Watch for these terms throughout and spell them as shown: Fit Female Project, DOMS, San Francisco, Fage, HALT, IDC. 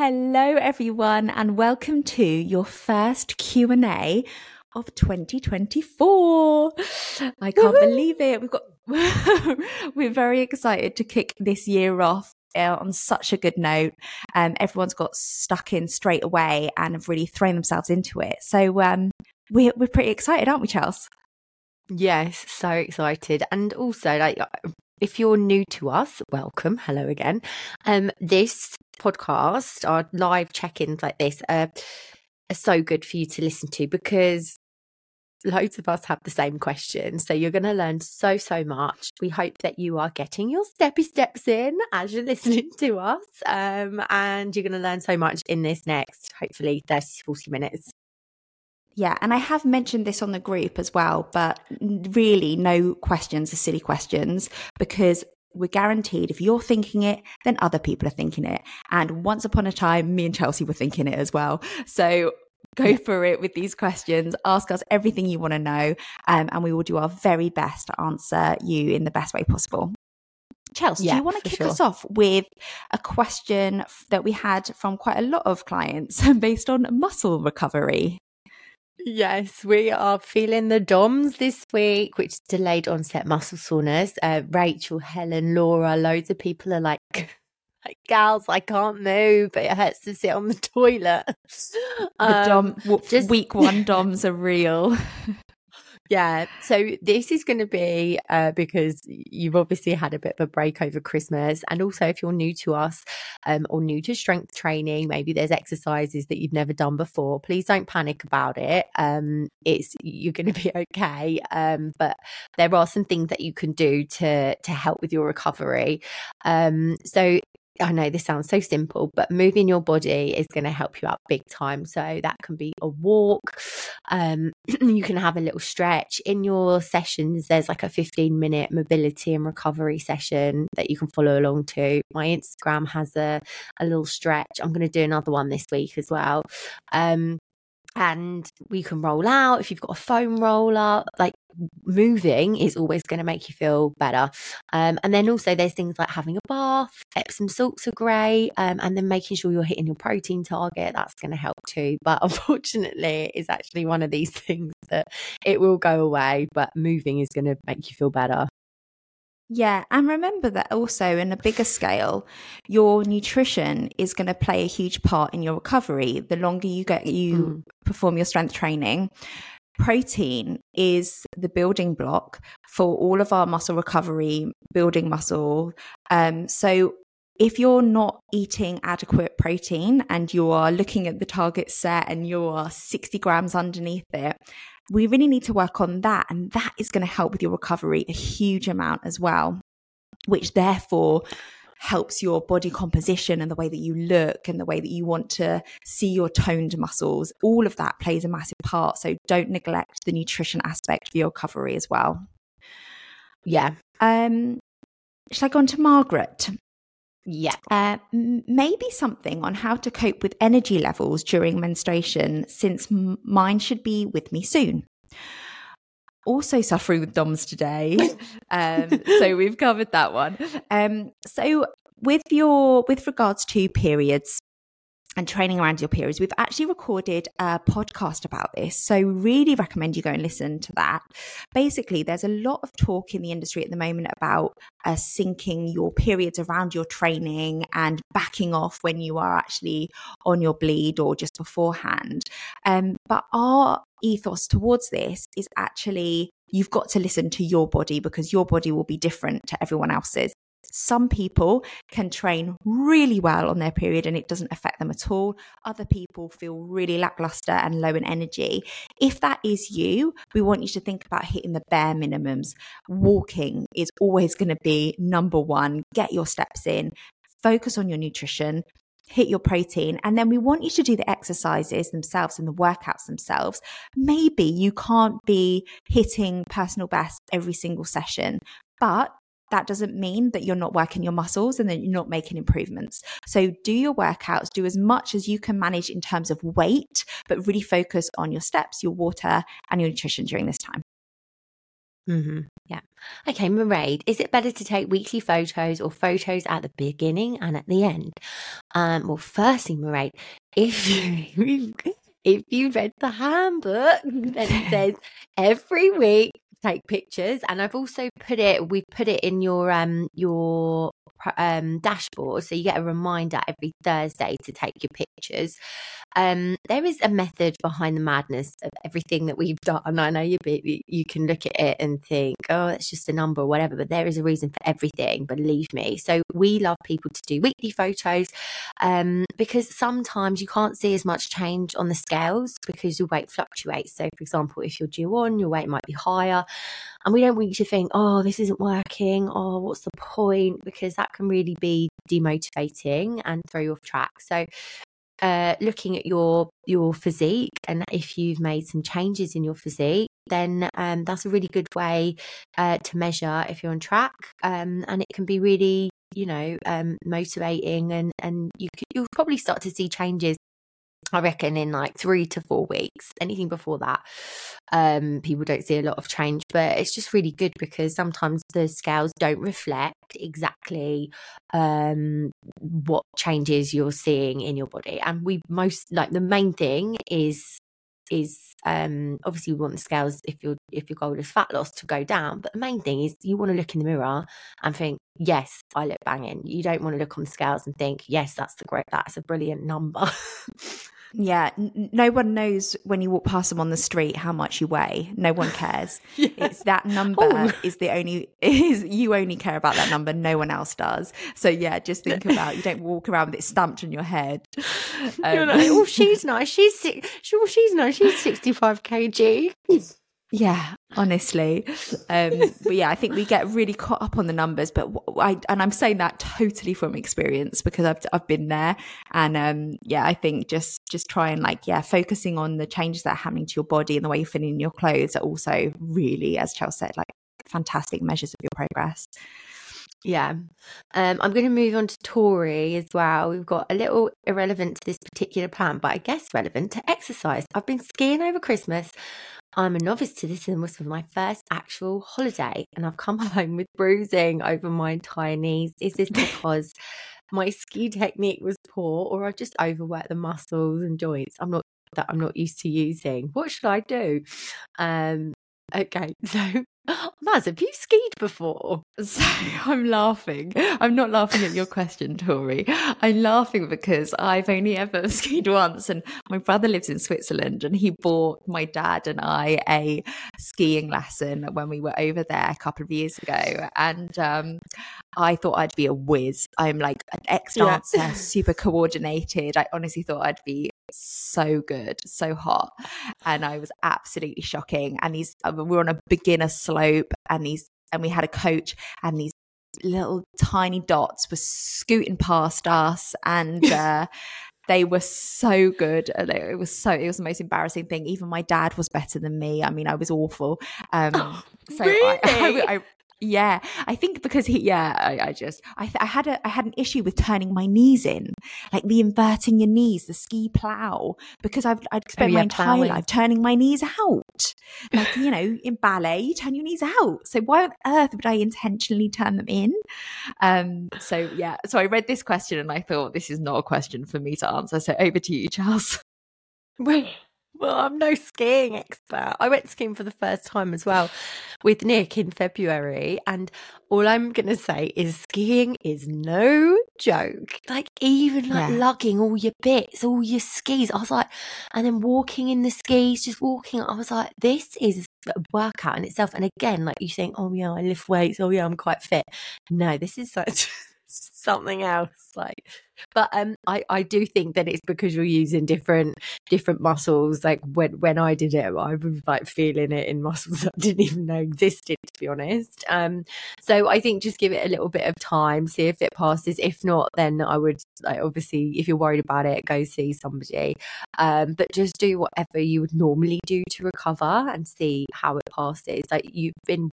Hello everyone and welcome to your first Q&A of 2024. I can't believe it. We're very excited to kick this year off on such a good note. Everyone's got stuck in straight away and have really thrown themselves into it. So we're pretty excited, aren't we, Chels? Yes, so excited. And also, if you're new to us, welcome. Hello again. This podcast, our live check-ins like this, are so good for you to listen to because loads of us have the same questions. So you're going to learn so much. We hope that you are getting your steppy steps in as you're listening to us. And you're going to learn so much in this next, hopefully, 30 to 40 minutes. Yeah, and I have mentioned this on the group as well, but really no questions are silly questions because we're guaranteed if you're thinking it, then other people are thinking it. And once upon a time, me and Chelsea were thinking it as well. So go for it with these questions. Ask us everything you want to know, and we will do our very best to answer you in the best way possible. Chelsea, do you want to kick us off with a question that we had from quite a lot of clients based on muscle recovery? Yes, we are feeling the DOMS this week, which is delayed onset muscle soreness. Rachel, Helen, Laura, loads of people are like, gals, I can't move. It hurts to sit on the toilet. Week one DOMS are real. Yeah, so this is going to be because you've obviously had a bit of a break over Christmas. And also if you're new to us or new to strength training, maybe there's exercises that you've never done before. Please don't panic about it. You're going to be okay. But there are some things that you can do to help with your recovery. So I know this sounds so simple, but moving your body is going to help you out big time. So that can be a walk. You can have a little stretch in your sessions. There's like a 15-minute mobility and recovery session that you can follow along to. My Instagram has a little stretch. I'm going to do another one this week as well. And we can roll out if you've got a foam roller. Like moving is always going to make you feel better. And then also there's things like having a bath. Epsom salts are great. And then making sure you're hitting your protein target. That's going to help too. But unfortunately, it's actually one of these things that it will go away. But moving is going to make you feel better. Yeah. And remember that also in a bigger scale, your nutrition is going to play a huge part in your recovery. The longer you perform your strength training, protein is the building block for all of our muscle recovery, building muscle. So if you're not eating adequate protein and you are looking at the target set and you are 60 grams underneath it, we really need to work on that, and that is going to help with your recovery a huge amount as well, which therefore helps your body composition and the way that you look and the way that you want to see your toned muscles. All of that plays a massive part, so don't neglect the nutrition aspect for your recovery as well. Yeah. Shall I go on to Margaret? Yeah. Maybe something on how to cope with energy levels during menstruation, since mine should be with me soon. Also suffering with DOMS today. So we've covered that one. So with regards to periods and training around your periods, we've actually recorded a podcast about this. So really recommend you go and listen to that. Basically, there's a lot of talk in the industry at the moment about syncing your periods around your training and backing off when you are actually on your bleed or just beforehand. But our ethos towards this is actually you've got to listen to your body because your body will be different to everyone else's. Some people can train really well on their period and it doesn't affect them at all. Other people feel really lackluster and low in energy. If that is you, we want you to think about hitting the bare minimums. Walking is always going to be number one. Get your steps in, focus on your nutrition, hit your protein, and then we want you to do the exercises themselves and the workouts themselves. Maybe you can't be hitting personal best every single session, but that doesn't mean that you're not working your muscles and that you're not making improvements. So do your workouts, do as much as you can manage in terms of weight, but really focus on your steps, your water, and your nutrition during this time. Mm-hmm. Yeah. Okay, Mairead, is it better to take weekly photos or photos at the beginning and at the end? Well, firstly, Mairead, if you read the handbook, then it says every week take pictures, and I've also we've put it in your dashboard, so you get a reminder every Thursday to take your pictures. There is a method behind the madness of everything that we've done, and I know you can look at it and think, oh, it's just a number or whatever, but there is a reason for everything, believe me. So we love people to do weekly photos because sometimes you can't see as much change on the scales because your weight fluctuates. So for example, if you're due on, your weight might be higher, and we don't want you to think, oh, this isn't working, oh, what's the point, because that can really be demotivating and throw you off track. So looking at your physique, and if you've made some changes in your physique, then that's a really good way to measure if you're on track, and it can be really, motivating, and you'll probably start to see changes, I reckon, in like 3 to 4 weeks. Anything before that, people don't see a lot of change, but it's just really good because sometimes the scales don't reflect exactly what changes you're seeing in your body. And we the main thing is obviously we want the scales, if your goal is fat loss, to go down, but the main thing is you want to look in the mirror and think, yes, I look banging. You don't want to look on the scales and think, yes, that's a brilliant number. Yeah, no one knows when you walk past them on the street how much you weigh. No one cares. Yeah. It's that number you only care about that number. No one else does. So yeah, just think about, you don't walk around with it stamped on your head. You're like, oh, she's nice. She's nice. She's 65 kg. Yeah, honestly. But yeah, I think we get really caught up on the numbers, but I'm saying that totally from experience because I've been there. And yeah, I think just try and focusing on the changes that are happening to your body and the way you're feeling in your clothes are also really, as Chel said, fantastic measures of your progress. Yeah. I'm going to move on to Tori as well. We've got a little irrelevant to this particular plan, but I guess relevant to exercise. I've been skiing over Christmas. I'm a novice to this and was my first actual holiday, and I've come home with bruising over my entire knees. Is this because my ski technique was poor, or I just overworked the muscles and joints I'm not used to using? What should I do? Okay, so Maz, have you skied before? So I'm laughing. I'm not laughing at your question, Tori. I'm laughing because I've only ever skied once, and my brother lives in Switzerland, and he bought my dad and I a skiing lesson when we were over there a couple of years ago. And I thought I'd be a whiz. I'm like an ex-dancer, super coordinated. I honestly thought I'd be so good, so hot, and I was absolutely shocking. And we're on a beginner slope, and we had a coach, and these little tiny dots were scooting past us, and they were so good. It was the most embarrassing thing. Even my dad was better than me. I mean, I was awful. Really? Yeah, I think because I had an issue with turning my knees in, like the inverting your knees, the ski plow, because I'd spent my entire life turning my knees out. Like, in ballet, you turn your knees out. So why on earth would I intentionally turn them in? So I read this question and I thought, this is not a question for me to answer. So over to you, Charles. Well, I'm no skiing expert. I went skiing for the first time as well with Nick in February. And all I'm going to say is skiing is no joke. Lugging all your bits, all your skis. I was like, and then walking in the skis, just walking. I was like, this is a workout in itself. And again, you think, oh yeah, I lift weights. Oh yeah, I'm quite fit. No, this is such... something else I do think that it's because you're using different muscles. When I did it, I was feeling it in muscles I didn't even know existed, to be honest. So I think just give it a little bit of time, see if it passes. If not, then I would, obviously, if you're worried about it, go see somebody, but just do whatever you would normally do to recover and see how it passes. You've been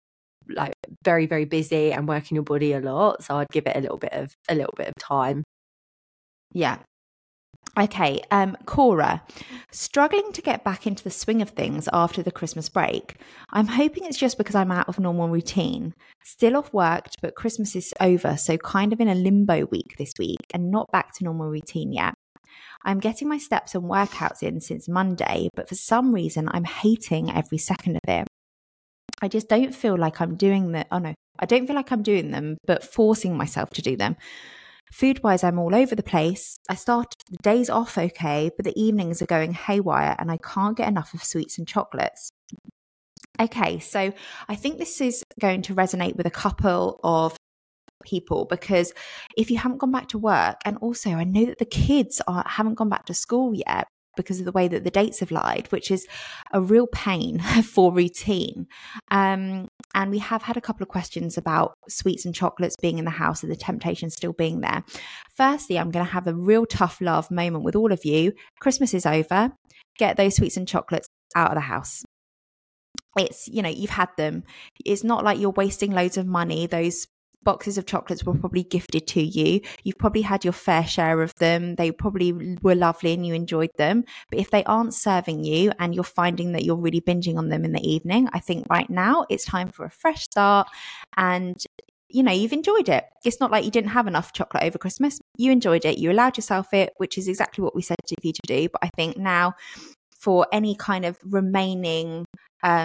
very, very busy and working your body a lot, so I'd give it a little bit of time. Yeah, Okay, Cora, struggling to get back into the swing of things after the Christmas break. I'm hoping it's just because I'm out of normal routine. Still off work, but Christmas is over, so kind of in a limbo week this week and not back to normal routine yet. I'm getting my steps and workouts in since Monday, but for some reason I'm hating every second of it. I just don't feel like I'm doing the. Oh no, I don't feel like I'm doing them, but forcing myself to do them. Food-wise, I'm all over the place. I start the days off okay, but the evenings are going haywire and I can't get enough of sweets and chocolates. Okay, so I think this is going to resonate with a couple of people, because if you haven't gone back to work, and also I know that the kids haven't gone back to school yet because of the way that the dates have lied, which is a real pain for routine. And we have had a couple of questions about sweets and chocolates being in the house and the temptation still being there. Firstly, I'm going to have a real tough love moment with all of you. Christmas is over. Get those sweets and chocolates out of the house. It's, you know, you've had them. It's not like you're wasting loads of money. Those boxes of chocolates were probably gifted to you. You've probably had your fair share of them. They probably were lovely and you enjoyed them. But if they aren't serving you and you're finding that you're really binging on them in the evening, I think right now it's time for a fresh start. And, you know, you've enjoyed it. It's not like you didn't have enough chocolate over Christmas. You enjoyed it. You allowed yourself it, which is exactly what we said to you to do. But I think now for any kind of remaining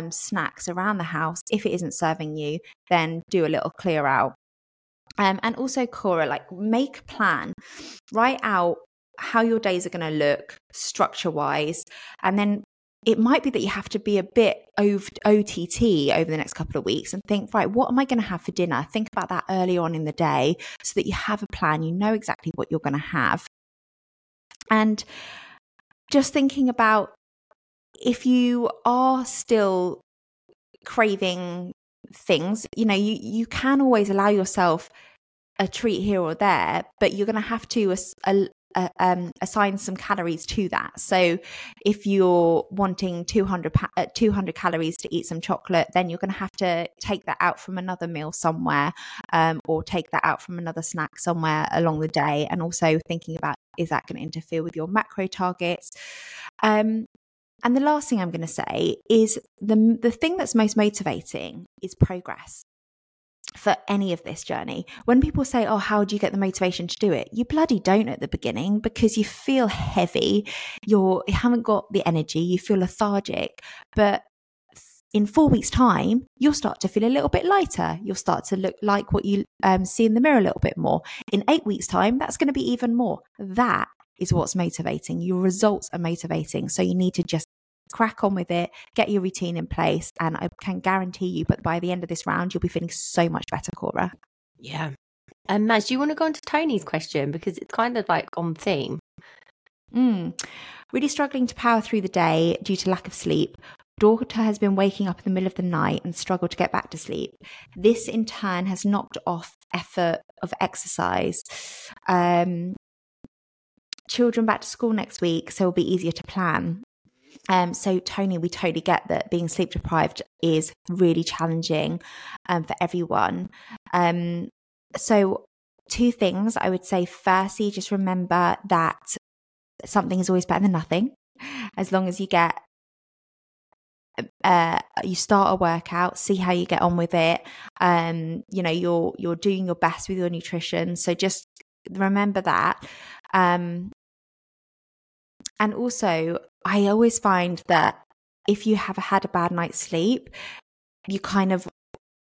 snacks around the house, if it isn't serving you, then do a little clear out. And also, Cora, like, make a plan, write out how your days are going to look structure wise. And then it might be that you have to be a bit OTT over the next couple of weeks and think, right, what am I going to have for dinner? Think about that early on in the day so that you have a plan, you know exactly what you're going to have. And just thinking about if you are still craving things, you know, you can always allow yourself a treat here or there, but you're going to have to assign some calories to that. So if you're wanting 200 calories to eat some chocolate, then you're going to have to take that out from another meal somewhere, or take that out from another snack somewhere along the day. And also thinking about, is that going to interfere with your macro targets? And the last thing I'm going to say is the thing that's most motivating is progress for any of this journey. When people say, oh, how do you get the motivation to do it? You bloody don't at the beginning, because you feel heavy, you haven't got the energy, you feel lethargic. But in 4 weeks' time, you'll start to feel a little bit lighter. You'll start to look like what you see in the mirror a little bit more. In 8 weeks' time, that's going to be even more. That is what's motivating. Your results are motivating. So you need to just crack on with it, get your routine in place. And I can guarantee you, but by the end of this round, you'll be feeling so much better, Cora. Yeah. And Maz, do you want to go on to Tony's question? Because it's kind of like on theme. Really struggling to power through the day due to lack of sleep. Daughter has been waking up in the middle of the night and struggled to get back to sleep. This in turn has knocked off effort of exercise. Children back to school next week, so it'll be easier to plan. So Tony, we totally get that being sleep deprived is really challenging for everyone. So two things I would say. Firstly, just remember that something is always better than nothing. As long as you get you start a workout, see how you get on with it. You know, you're doing your best with your nutrition. So just remember that. And also, I always find that if you have had a bad night's sleep, you kind of,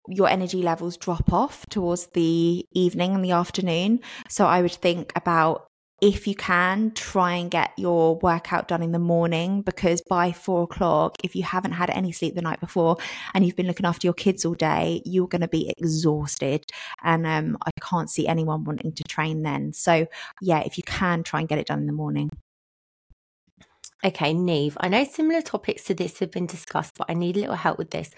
your energy levels drop off towards the evening and the afternoon. So I would think about, if you can, try and get your workout done in the morning, because by 4 o'clock, if you haven't had any sleep the night before and you've been looking after your kids all day, you're going to be exhausted. And I can't see anyone wanting to train then. So yeah, if you can, try and get it done in the morning. Okay, Neve, I know similar topics to this have been discussed, but I need a little help with this.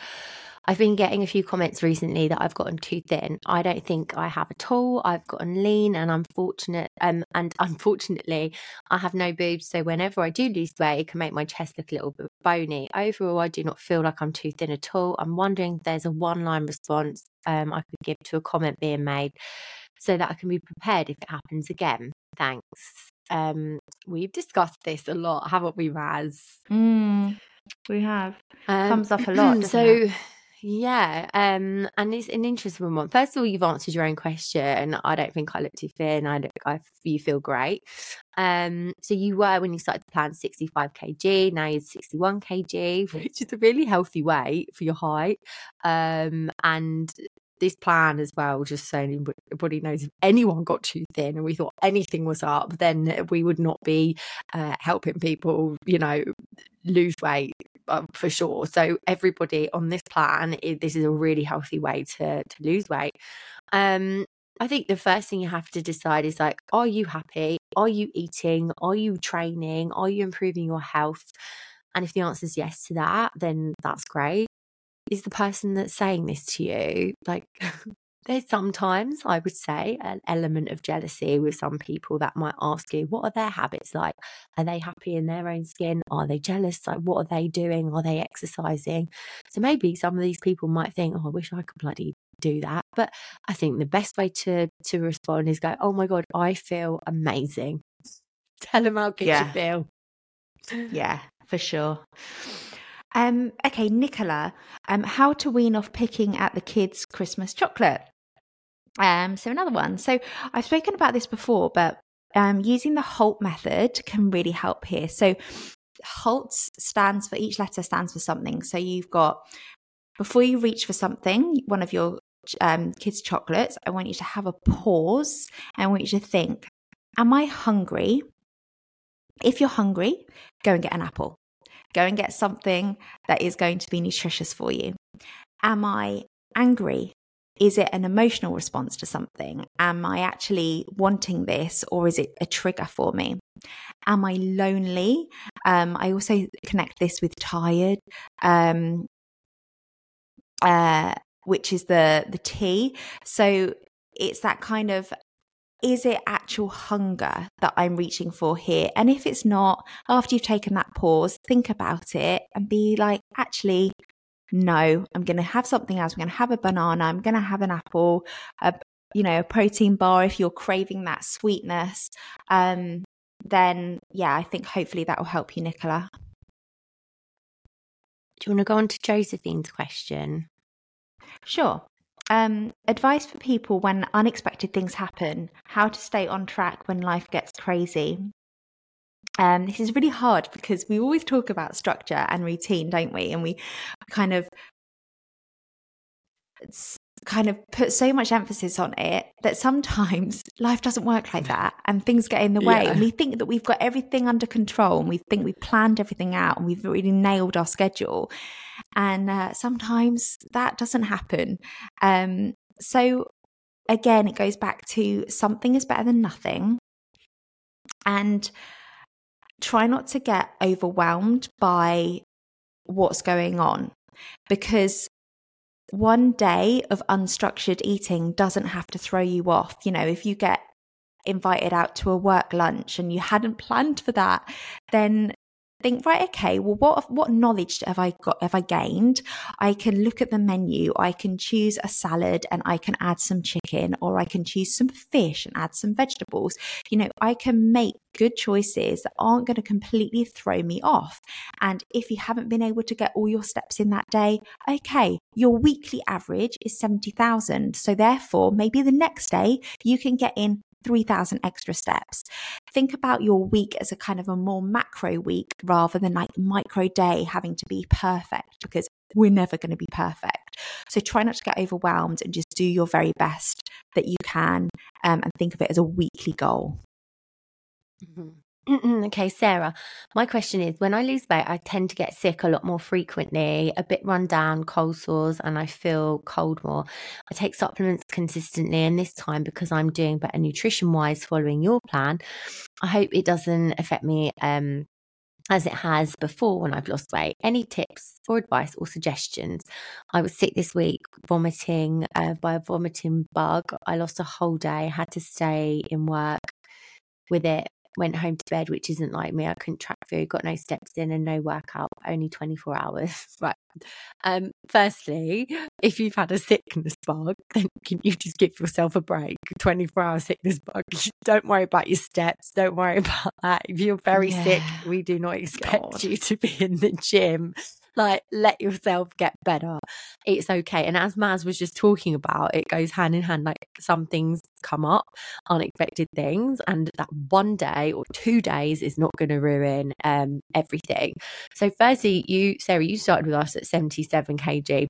I've been getting a few comments recently that I've gotten too thin. I don't think I have at all. I've gotten lean, and unfortunately, I have no boobs. So whenever I do lose weight, it can make my chest look a little bit bony. Overall, I do not feel like I'm too thin at all. I'm wondering if there's a one-line response I could give to a comment being made so that I can be prepared if it happens again. Thanks. We've discussed this a lot, haven't we, Raz? We have. Comes up a lot, doesn't it? Yeah, and it's an interesting one. First of all, you've answered your own question. I don't think I look too thin. You feel great. So you were, when you started the plan, 65 kg. Now you're 61 kg, which is a really healthy weight for your height. And this plan as well, just so anybody knows, if anyone got too thin and we thought anything was up, then we would not be helping people, lose weight. For sure. So everybody on this plan, this is a really healthy way to lose weight. I think the first thing you have to decide is like, are you happy? Are you eating? Are you training? Are you improving your health? And if the answer is yes to that, then that's great. Is the person that's saying this to you like... There's sometimes, I would say, an element of jealousy with some people that might ask you, what are their habits like? Are they happy in their own skin? Are they jealous? Like, what are they doing? Are they exercising? So maybe some of these people might think, oh, I wish I could bloody do that. But I think the best way to respond is go, oh my God, I feel amazing. Tell them how good you feel. Yeah, for sure. Okay, Nicola, how to wean off picking at the kids' Christmas chocolate. So another one. So I've spoken about this before, but using the HALT method can really help here. So HALT stands for, each letter stands for something. So you've got, before you reach for something, one of your kids' chocolates, I want you to have a pause and I want you to think, am I hungry? If you're hungry, go and get an apple. Go and get something that is going to be nutritious for you. Am I angry? Is it an emotional response to something? Am I actually wanting this, or is it a trigger for me? Am I lonely? I also connect this with tired, which is the T. So it's that kind of, is it actual hunger that I'm reaching for here? And if it's not, after you've taken that pause, think about it and be like, actually, no, I'm going to have something else. I'm going to have a banana. I'm going to have an apple, a protein bar. If you're craving that sweetness, then yeah, I think hopefully that will help you, Nicola. Do you want to go on to Josephine's question? Sure. Advice for people when unexpected things happen, how to stay on track when life gets crazy. This is really hard because we always talk about structure and routine, don't we? And we kind of put so much emphasis on it that sometimes life doesn't work like that and things get in the way. Yeah. And we think that we've got everything under control and we think we've planned everything out and we've really nailed our schedule. And sometimes that doesn't happen. So again, it goes back to something is better than nothing. And try not to get overwhelmed by what's going on, because one day of unstructured eating doesn't have to throw you off. If you get invited out to a work lunch and you hadn't planned for that, then think, right, okay, well, what knowledge have I gained? I can look at the menu, I can choose a salad and I can add some chicken, or I can choose some fish and add some vegetables. I can make good choices that aren't going to completely throw me off. And if you haven't been able to get all your steps in that day, okay, your weekly average is 70,000. So therefore, maybe the next day you can get in 3,000 extra steps. Think about your week as a kind of a more macro week rather than like micro day having to be perfect, because we're never going to be perfect. So try not to get overwhelmed and just do your very best that you can, and think of it as a weekly goal. Mm-hmm. Okay, Sarah, my question is, when I lose weight, I tend to get sick a lot more frequently, a bit run down, cold sores, and I feel cold more. I take supplements consistently, and this time, because I'm doing better nutrition-wise following your plan, I hope it doesn't affect me as it has before when I've lost weight. Any tips or advice or suggestions? I was sick this week, vomiting by a vomiting bug. I lost a whole day, had to stay in work with it. went home to bed, which isn't like me. I couldn't track food, got no steps in and no workout, only 24 hours. Right. Firstly, if you've had a sickness bug, then can you just give yourself a break? 24-hour sickness bug. Don't worry about your steps. Don't worry about that. If you're very sick, we do not expect you to be in the gym. Like, let yourself get better. It's okay. And as Maz was just talking about, it goes hand in hand. Like, some things come up, unexpected things, and that one day or 2 days is not going to ruin everything. So firstly, Sarah, you started with us at 77 kg.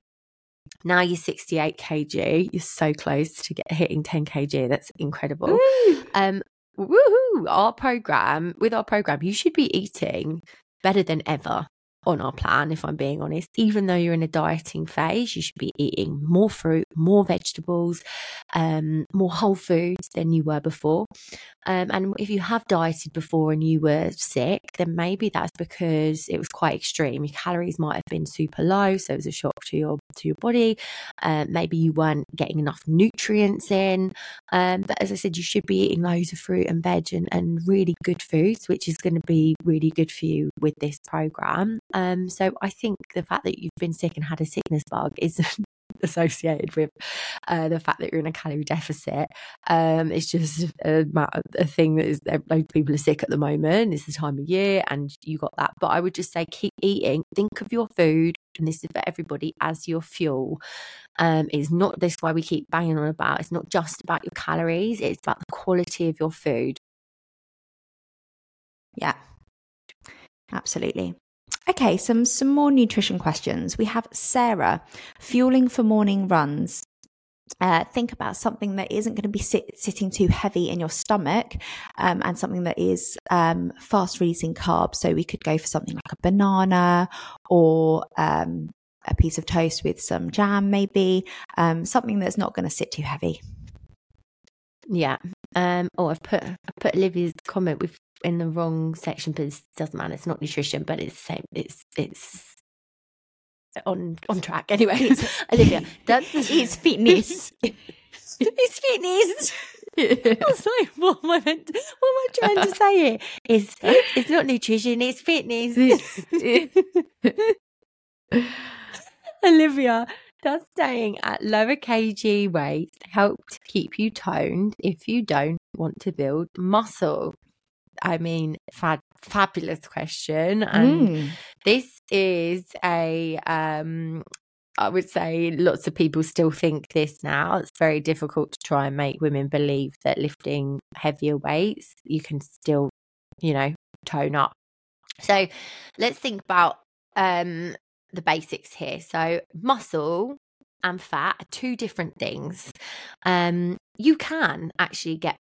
Now you're 68 kg. You're so close to hitting 10 kg. That's incredible. Woo. Woohoo! With our program, you should be eating better than ever on our plan, if I'm being honest. Even though you're in a dieting phase, you should be eating more fruit, more vegetables, more whole foods than you were before. And if you have dieted before and you were sick, then maybe that's because it was quite extreme. Your calories might have been super low, so it was a shock to your body. Maybe you weren't getting enough nutrients in. But as I said, you should be eating loads of fruit and veg and really good foods, which is going to be really good for you with this program. So I think the fact that you've been sick and had a sickness bug is associated with the fact that you're in a calorie deficit. It's just a thing that is, loads of people are sick at the moment. It's the time of year and you got that. But I would just say keep eating. Think of your food, and this is for everybody, as your fuel. It's not this why we keep banging on about. It's not just about your calories. It's about the quality of your food. Yeah, absolutely. Okay, some more nutrition questions. We have Sarah, fueling for morning runs. Think about something that isn't going to be sitting too heavy in your stomach, and something that is fast-releasing carbs. So we could go for something like a banana or a piece of toast with some jam, maybe, something that's not going to sit too heavy. Yeah. I've put Livy's comment in the wrong section, but it doesn't matter. It's not nutrition, but it's the same. It's on track anyway. It's, Olivia, it's fitness. It's fitness. I was like, what am I trying to say here? It's not nutrition. It's fitness. Olivia. Does staying at lower kg weights help to keep you toned if you don't want to build muscle? I mean, fabulous question. And this is I would say lots of people still think this now. It's very difficult to try and make women believe that lifting heavier weights, you can still, tone up. So let's think about the basics here. So muscle and fat are two different things. You can actually get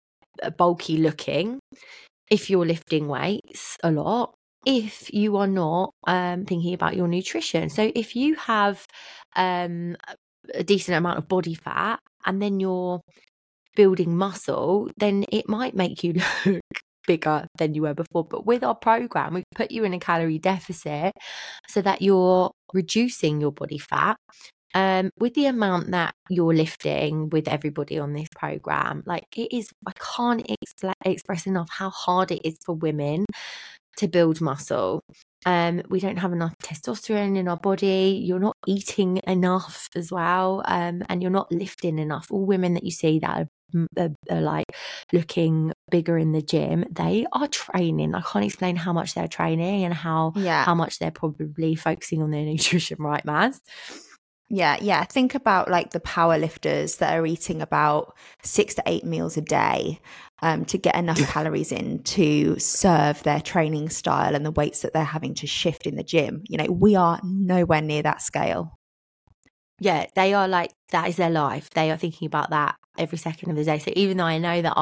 bulky looking if you're lifting weights a lot, if you are not thinking about your nutrition. So if you have a decent amount of body fat and then you're building muscle, then it might make you look bigger than you were before. But with our program, we put you in a calorie deficit so that you're reducing your body fat with the amount that you're lifting with everybody on this program. Like, it is, I can't express enough how hard it is for women to build muscle. We don't have enough testosterone in our body. You're not eating enough as well, and you're not lifting enough. All women that you see that are like looking bigger in the gym, they are training. I can't explain how much they're training and how much they're probably focusing on their nutrition, right, Maz? Yeah. Think about like the power lifters that are eating about 6 to 8 meals a day to get enough calories in to serve their training style and the weights that they're having to shift in the gym. We are nowhere near that scale. Yeah, they are like, that is their life. They are thinking about that every second of the day. So even though I know that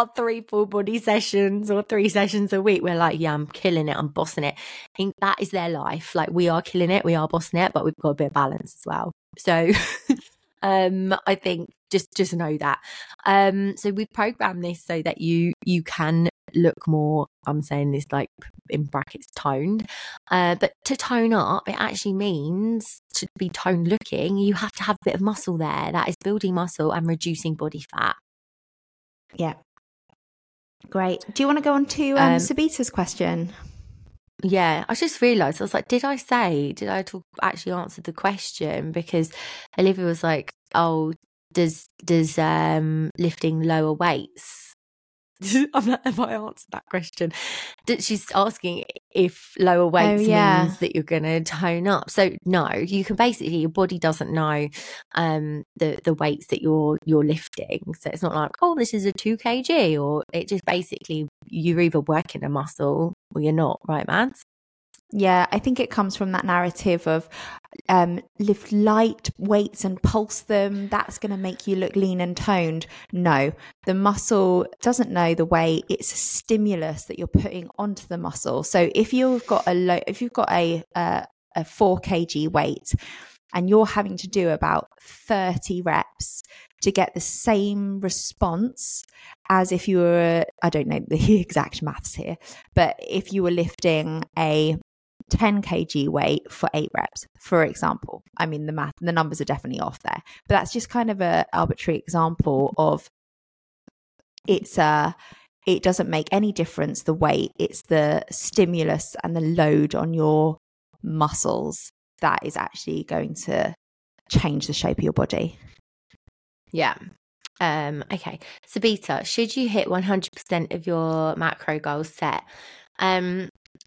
our 3 full body sessions or 3 sessions a week, we're like, yeah, I'm killing it, I'm bossing it. I think that is their life. Like, we are killing it, we are bossing it, but we've got a bit of balance as well. So I think just know that. So we've programmed this so that you can look more, I'm saying this like in brackets, toned, but to tone up, it actually means to be toned looking, you have to have a bit of muscle there. That is building muscle and reducing body fat. Yeah. Great. Do you want to go on to Sabita's question? Yeah, I just realised, I was like, did I actually answer the question? Because Olivia was like, oh, does lifting lower weights? I'm like, have I answered that question? She's asking if lower weights means that you're going to tone up. So no, you can basically, your body doesn't know the weights that you're lifting. So it's not like, oh, this is a 2 kg, or it just basically, you're either working a muscle or you're not, right, Mads? Yeah, I think it comes from that narrative of lift light weights and pulse them. That's going to make you look lean and toned. No, the muscle doesn't know the weight. It's a stimulus that you're putting onto the muscle. So if you've got a 4 kg weight and you're having to do about 30 reps to get the same response as if you were, I don't know the exact maths here, but if you were lifting a 10 kg weight for 8 reps, for example. I mean, the numbers are definitely off there, but that's just kind of an arbitrary example of it doesn't make any difference, the weight. It's the stimulus and the load on your muscles that is actually going to change the shape of your body. Yeah. Okay. Sabita, should you hit 100% of your macro goals set?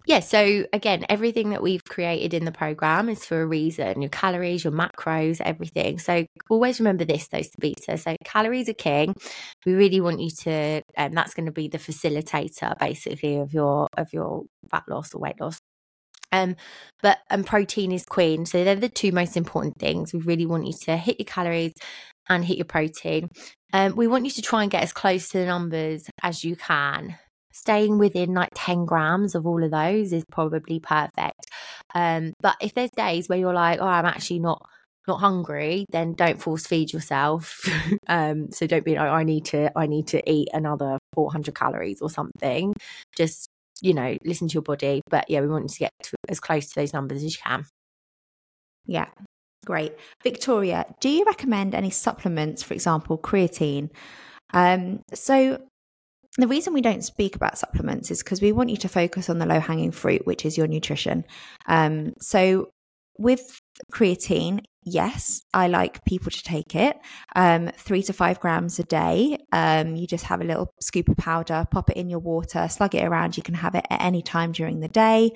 Yeah, so again, everything that we've created in the program is for a reason. Your calories, your macros, everything. So always remember this though, Sabita. So calories are king. We really want you to, that's going to be the facilitator basically of your fat loss or weight loss. But protein is queen. So they're the two most important things. We really want you to hit your calories and hit your protein. We want you to try and get as close to the numbers as you can. Staying within like 10 grams of all of those is probably perfect. But if there's days where you're like, oh, I'm actually not hungry, then don't force feed yourself. So don't be like, I need to eat another 400 calories or something. Just, listen to your body. But yeah, we want you to get as close to those numbers as you can. Yeah. Great. Victoria, do you recommend any supplements, for example, creatine? So the reason we don't speak about supplements is because we want you to focus on the low-hanging fruit, which is your nutrition. So with creatine, yes, I like people to take it 3 to 5 grams a day. You just have a little scoop of powder, pop it in your water, slug it around. You can have it at any time during the day.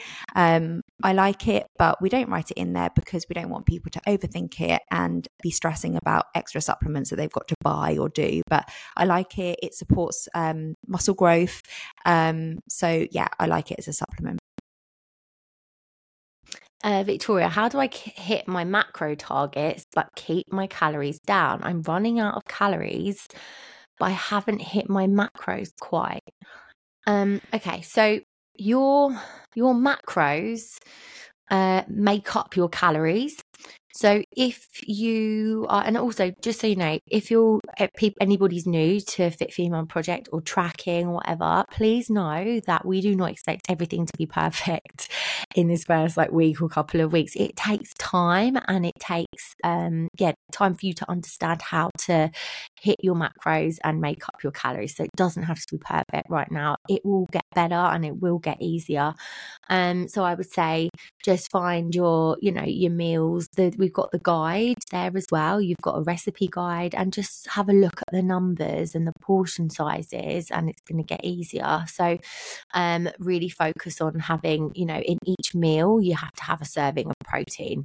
I like it, but we don't write it in there because we don't want people to overthink it and be stressing about extra supplements that they've got to buy or do. But I like it. It supports muscle growth. So yeah, I like it as a supplement. Victoria, how do I hit my macro targets but keep my calories down? I'm running out of calories, but I haven't hit my macros quite. Okay, so your macros make up your calories. So if you are, and also just so you know, if you're anybody's new to Fit Female Project or tracking or whatever, please know that we do not expect everything to be perfect in this first week or couple of weeks. It takes time, and it takes time for you to understand how to hit your macros and make up your calories. So it doesn't have to be perfect right now. It will get better and it will get easier. So I would say just find your meals. We've got the guide there as well. You've got a recipe guide, and just have a look at the numbers and the portion sizes, and it's going to get easier. So really focus on having, in each meal, you have to have a serving of protein.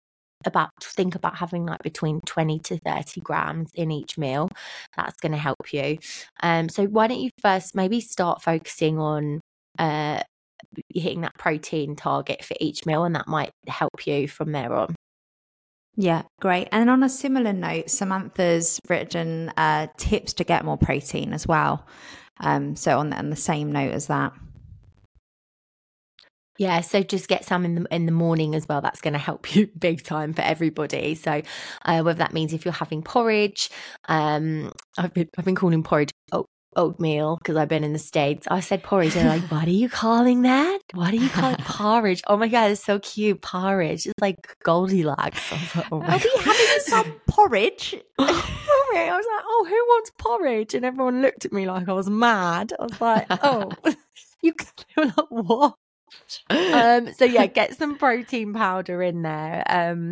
Think about having between 20 to 30 grams in each meal. That's going to help you. So why don't you first maybe start focusing on hitting that protein target for each meal, and that might help you from there on. Yeah, great. And on a similar note, Samantha's written tips to get more protein as well. So on the same note as that. Yeah, so just get some in the morning as well. That's going to help you big time for everybody. So whether that means if you're having porridge, I've been calling porridge oatmeal because I've been in the States. I said porridge, they're like, what are you calling that? What do you call it? Porridge? Oh my god, it's so cute. Porridge. It's like Goldilocks. Are we having some porridge? sorry. I was like, oh, who wants porridge? And everyone looked at me like I was mad. I was like, oh, you were like, what? So yeah, get some protein powder in there.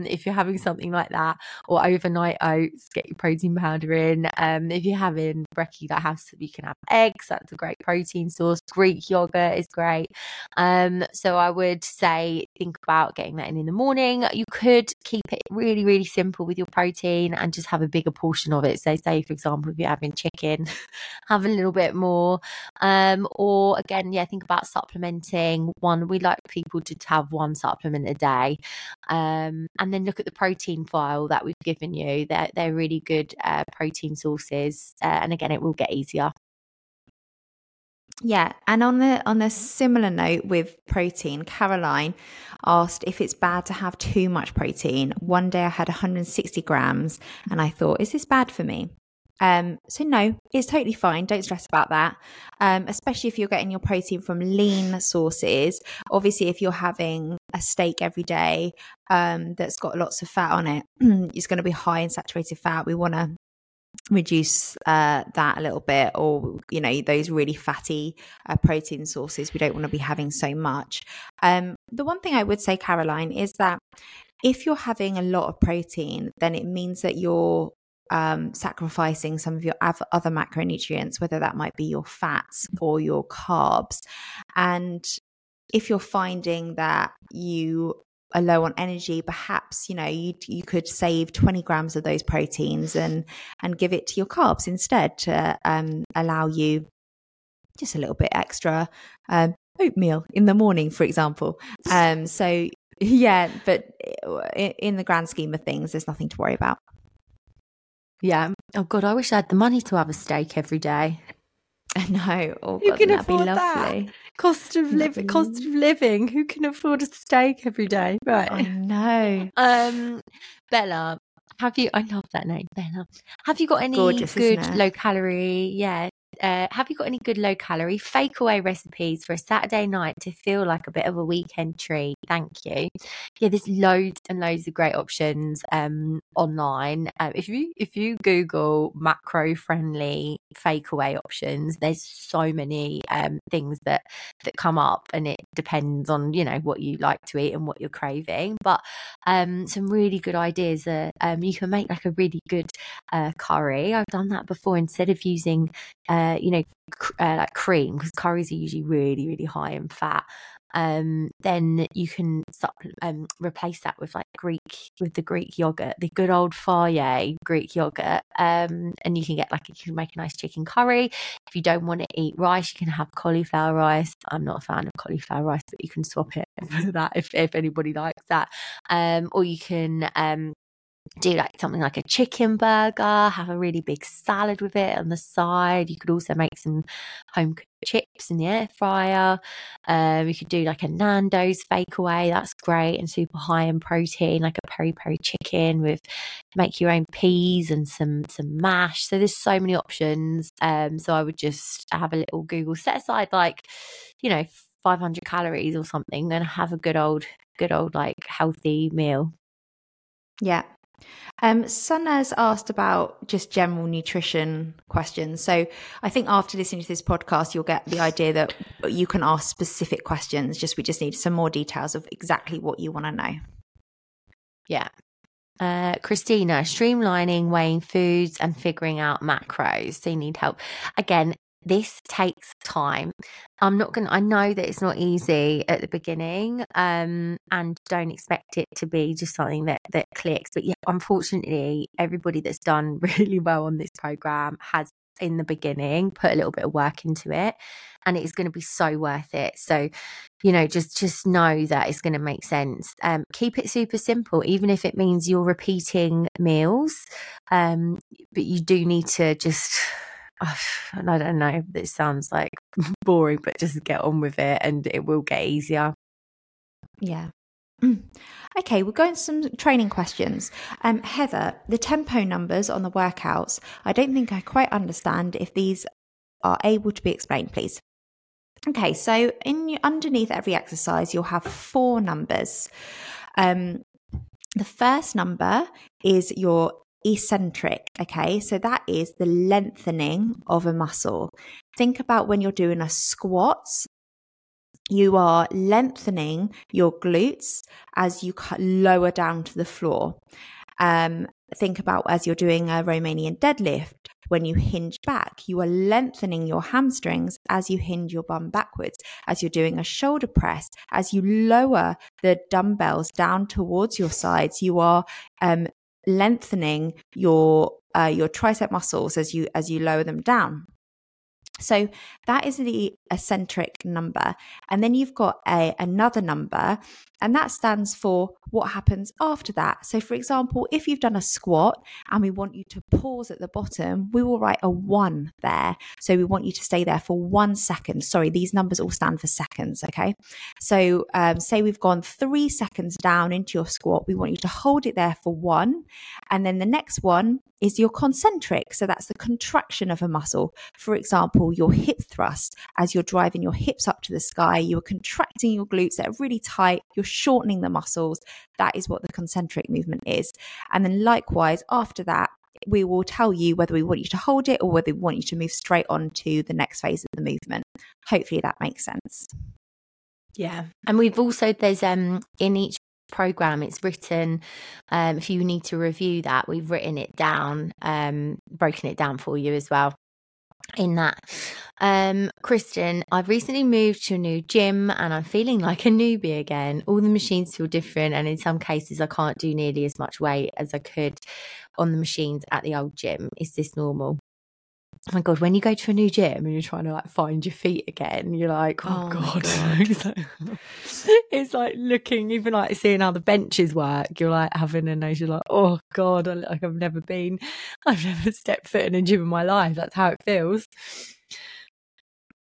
If you're having something like that, or overnight oats, get your protein powder in. If you're having brekkie that has, you can have eggs. That's a great protein source. Greek yogurt is great. So I would say think about getting that in the morning. You could keep it really, really simple with your protein and just have a bigger portion of it. So say, for example, if you're having chicken, have a little bit more. Or again, yeah, think about supplementing. We like people to have one supplement a day, and then look at the protein file that we've given you. They're really good protein sources, and again, it will get easier. Yeah, and on a similar note with protein, Caroline asked if it's bad to have too much protein. One day I had 160 grams, and I thought, is this bad for me? So no, it's totally fine. Don't stress about that. Especially if you're getting your protein from lean sources. Obviously, if you're having a steak every day, that's got lots of fat on it, it's going to be high in saturated fat. We want to reduce that a little bit, or you know, those really fatty protein sources. We don't want to be having so much. The one thing I would say, Caroline, is that if you're having a lot of protein, then it means that you're sacrificing some of your other macronutrients, whether that might be your fats or your carbs. And if you're finding that you are low on energy, perhaps, you know, you could save 20 grams of those proteins and give it to your carbs instead to allow you just a little bit extra oatmeal in the morning, for example. So yeah, but in the grand scheme of things, there's nothing to worry about. Yeah. Oh God, I wish I had the money to have a steak every day. I know. Oh, who can afford that? Cost of living. Who can afford a steak every day? Right. I know. Bella, I love that name, Bella. Have you got any good low calorie? Yeah. Have you got any good low calorie fake away recipes for a Saturday night to feel like a bit of a weekend treat? Thank you. Yeah, there's loads and loads of great options online. If you Google macro friendly fake away options, there's so many things that come up, and it depends on, you know, what you like to eat and what you're craving. But some really good ideas are you can make like a really good curry. I've done that before. Instead of using like cream, because curries are usually really, really high in fat. Then you can replace that with the Greek yogurt, the good old Fage Greek yogurt. And you can get you can make a nice chicken curry. If you don't want to eat rice, you can have cauliflower rice. I'm not a fan of cauliflower rice, but you can swap it for that if anybody likes that. Or you can do something like a chicken burger, have a really big salad with it on the side. You could also make some home cooked chips in the air fryer. You could do a Nando's fake away. That's great and super high in protein, like a peri peri chicken with make your own peas and some mash. So there's so many options. So I would just have a little Google, set aside 500 calories or something, then have a good old healthy meal. Yeah. Suna's asked about just general nutrition questions. So I think after listening to this podcast, you'll get the idea that you can ask specific questions. We just need some more details of exactly what you want to know. Yeah. Christina, streamlining, weighing foods and figuring out macros. So you need help. Again, this takes time. I know that it's not easy at the beginning, and don't expect it to be just something that clicks. But yeah, unfortunately, everybody that's done really well on this program has in the beginning put a little bit of work into it, and it's going to be so worth it. So, you know, just know that it's going to make sense. Keep it super simple, even if it means you're repeating meals. But you do need to just... I don't know, this sounds boring, but just get on with it and it will get easier. Yeah. Okay, we'll go into some training questions. Heather, the tempo numbers on the workouts, I don't think I quite understand. If these are able to be explained, please. Okay, so underneath every exercise, you'll have four numbers. The first number is your eccentric, okay? So that is the lengthening of a muscle. Think about when you're doing a squat, you are lengthening your glutes as you lower down to the floor. Think about as you're doing a Romanian deadlift, when you hinge back, you are lengthening your hamstrings as you hinge your bum backwards. As you're doing a shoulder press, as you lower the dumbbells down towards your sides, you are lengthening your tricep muscles as you lower them down. So that is the eccentric number. And then you've got another number, and that stands for what happens after that. So for example, if you've done a squat and we want you to pause at the bottom, we will write a 1 there. So we want you to stay there for 1 second. Sorry, these numbers all stand for seconds, okay? So say we've gone 3 seconds down into your squat, we want you to hold it there for 1. And then the next one is your concentric. So that's the contraction of a muscle. For example, your hip thrust. As you're driving your hips up to the sky, you are contracting your glutes that are really tight. You're shortening the muscles. That is what the concentric movement is. And then likewise, after that, we will tell you whether we want you to hold it or whether we want you to move straight on to the next phase of the movement. Hopefully that makes sense. Yeah. And we've also, there's in each program, it's written, if you need to review that, we've written it down, broken it down for you as well in that. Kristen, I've recently moved to a new gym and I'm feeling like a newbie again. All the machines feel different, and in some cases I can't do nearly as much weight as I could on the machines at the old gym. Is this normal? Oh my God, when you go to a new gym and you're trying to like find your feet again, you're like, oh God. It's like looking, even like seeing how the benches work, you're like having a nose, you're like, oh God, I've never stepped foot in a gym in my life. That's how it feels.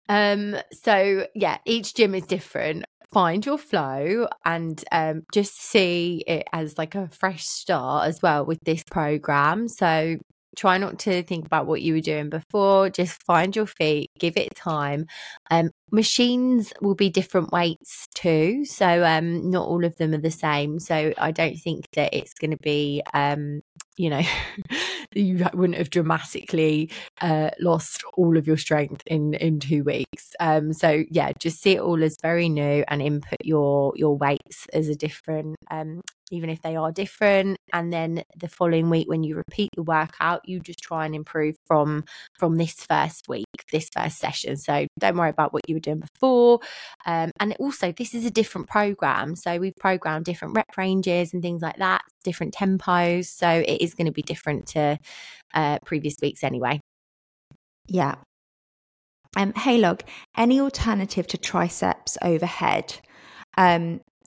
So yeah, each gym is different. Find your flow and just see it as like a fresh start as well with this program. So try not to think about what you were doing before. Just find your feet, give it time. Machines will be different weights too. So not all of them are the same. So I don't think that it's going to be, you wouldn't have dramatically lost all of your strength in 2 weeks. So yeah, just see it all as very new and input your weights as a different even if they are different. And then the following week when you repeat the workout, you just try and improve from this first week, this first session. So don't worry about what you were doing before. And also this is a different program. So we've programmed different rep ranges and things like that, different tempos. So it is going to be different to previous weeks anyway. Yeah. Hey Log, any alternative to triceps overhead?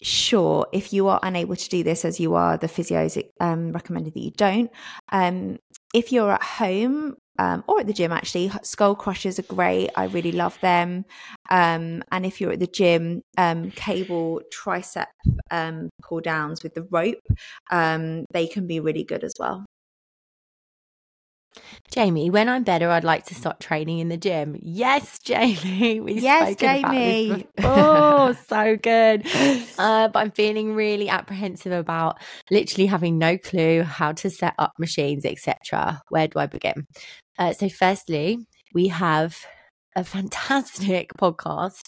Sure, if you are unable to do this, as you are, the physios recommended that you don't. If you're at home or at the gym, actually, skull crushers are great. I really love them. And if you're at the gym, cable tricep pull downs with the rope, they can be really good as well. Jamie, when I'm better, I'd like to start training in the gym. Yes, Jamie. Yes, Jamie. Oh, so good. But I'm feeling really apprehensive about literally having no clue how to set up machines, etc. Where do I begin? So firstly, we have a fantastic podcast.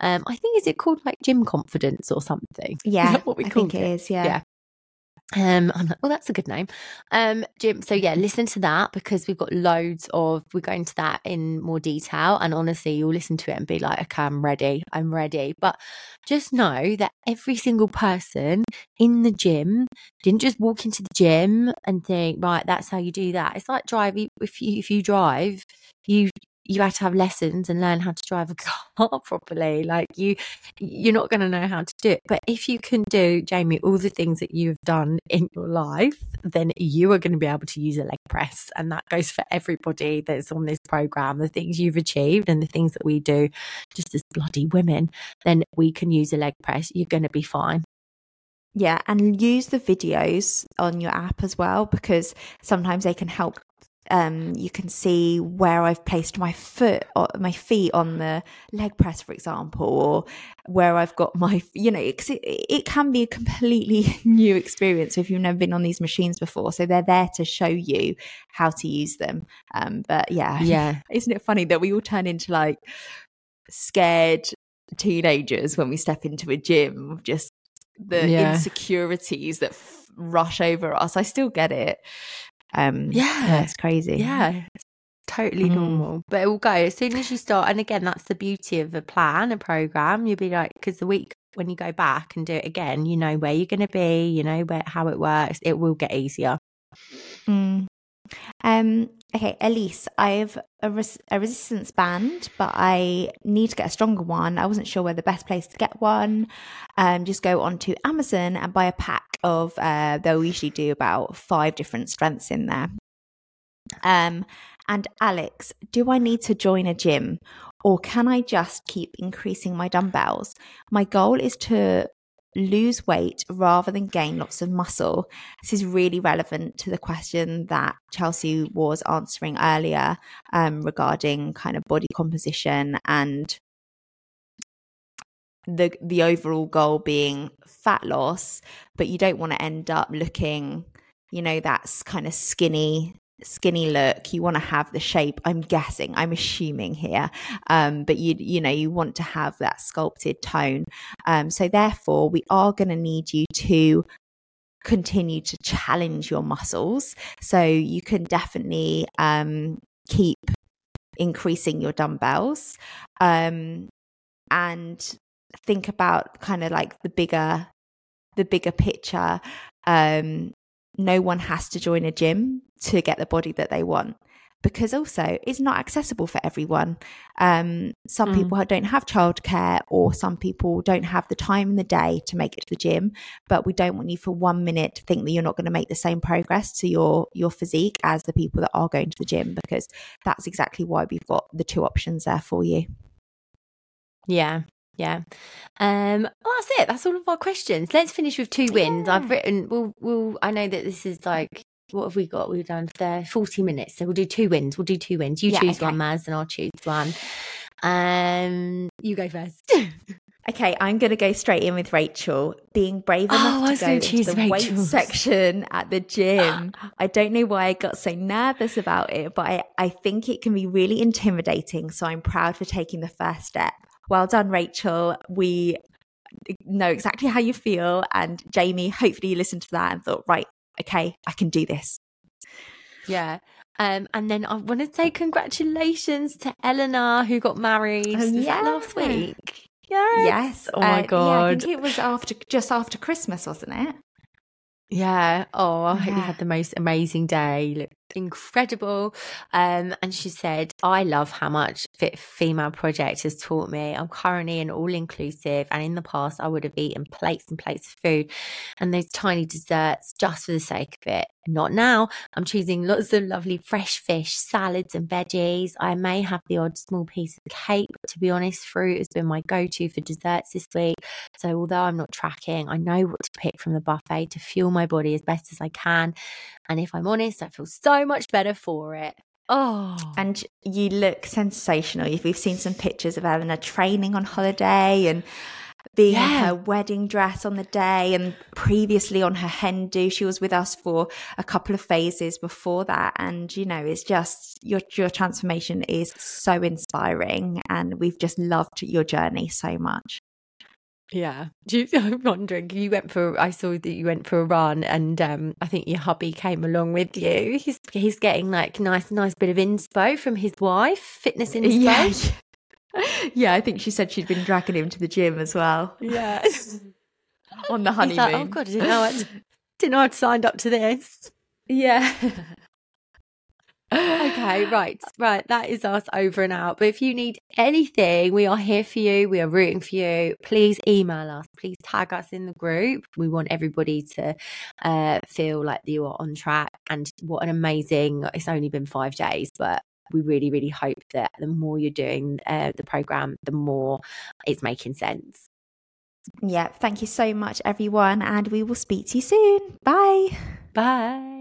I think, is it called like Gym Confidence or something? Yeah, is that what we call it? I think it is, yeah. I'm like, well, that's a good name. Jim, so yeah, listen to that because we've got loads of, we go into that in more detail, and honestly you'll listen to it and be like, okay, I'm ready. But just know that every single person in the gym didn't just walk into the gym and think, right, that's how you do that. It's like drive. If you drive, you have to have lessons and learn how to drive a car properly. Like you're not going to know how to do it. But if you can do, Jamie, all the things that you've done in your life, then you are going to be able to use a leg press. And that goes for everybody that's on this program. The things you've achieved and the things that we do just as bloody women, then we can use a leg press. You're going to be fine. Yeah. And use the videos on your app as well, because sometimes they can help You can see where I've placed my foot or my feet on the leg press, for example, or where I've got my, you know, it can be a completely new experience if you've never been on these machines before. So they're there to show you how to use them. But yeah. Isn't it funny that we all turn into like scared teenagers when we step into a gym, just the insecurities that rush over us? I still get it. It's crazy. Yeah, it's totally normal, but it will go as soon as you start. And again, that's the beauty of a program. You'll be like, because the week when you go back and do it again, you know where you're going to be, you know where, how it works. It will get easier. Okay, Elise, I have a resistance band, but I need to get a stronger one. I wasn't sure where the best place to get one. Just go onto Amazon and buy a pack of, they'll usually do about 5 different strengths in there. And Alex, do I need to join a gym or can I just keep increasing my dumbbells? My goal is to lose weight rather than gain lots of muscle. This is really relevant to the question that Chelsea was answering earlier, regarding kind of body composition and the overall goal being fat loss, but you don't want to end up looking, you know, that's kind of skinny look. You want to have the shape, I'm assuming here, but you know, you want to have that sculpted tone, so therefore we are going to need you to continue to challenge your muscles. So you can definitely keep increasing your dumbbells, and think about kind of like the bigger picture. No one has to join a gym to get the body that they want, because also it's not accessible for everyone. Some people don't have childcare, or some people don't have the time in the day to make it to the gym, but we don't want you for 1 minute to think that you're not going to make the same progress to your physique as the people that are going to the gym, because that's exactly why we've got the 2 options there for you. Yeah. Well, that's it. That's all of our questions. Let's finish with 2 wins. Yeah. I've written, we'll I know that this is like, what have we got? We've done 40 minutes. So we'll do 2 wins. You choose one, Maz, and I'll choose one. You go first. Okay, I'm going to go straight in with Rachel. Being brave enough to go into the weight section at the gym. I don't know why I got so nervous about it, but I think it can be really intimidating. So I'm proud for taking the first step. Well done, Rachel. We know exactly how you feel. And Jamie, hopefully you listened to that and thought, right, okay, I can do this. Yeah. And then I want to say congratulations to Eleanor, who got married last week. Yes. Oh, my God. Yeah, I think it was just after Christmas, wasn't it? Yeah. Oh, I hope you had the most amazing day. You looked incredible. And she said, I love how much Fit Female Project has taught me. I'm currently an all-inclusive, and in the past I would have eaten plates and plates of food and those tiny desserts just for the sake of it. Not now. I'm choosing lots of lovely fresh fish, salads and veggies. I may have the odd small piece of cake, but to be honest, fruit has been my go-to for desserts this week. So although I'm not tracking, I know what to pick from the buffet to fuel my body as best as I can. And if I'm honest, I feel so much better for it. Oh, and you look sensational. We've seen some pictures of Eleanor training on holiday and being in her wedding dress on the day, and previously on her hen do. She was with us for a couple of phases before that, and you know, it's just your transformation is so inspiring, and we've just loved your journey so much. Yeah. I'm wondering, I saw that you went for a run, and I think your hubby came along with you. He's getting like nice bit of inspo from his wife, fitness inspo. Yeah. I think she said she'd been dragging him to the gym as well. Yeah. On the honeymoon. He's like, oh God, I didn't know I'd signed up to this. Yeah. Okay, right. That is us over and out. But if you need anything, we are here for you. We are rooting for you. Please email us. Please tag us in the group. We want everybody to feel like you are on track. And what an amazing, it's only been 5 days, but we really, really hope that the more you're doing the program, the more it's making sense. Yeah. Thank you so much, everyone. And we will speak to you soon. Bye.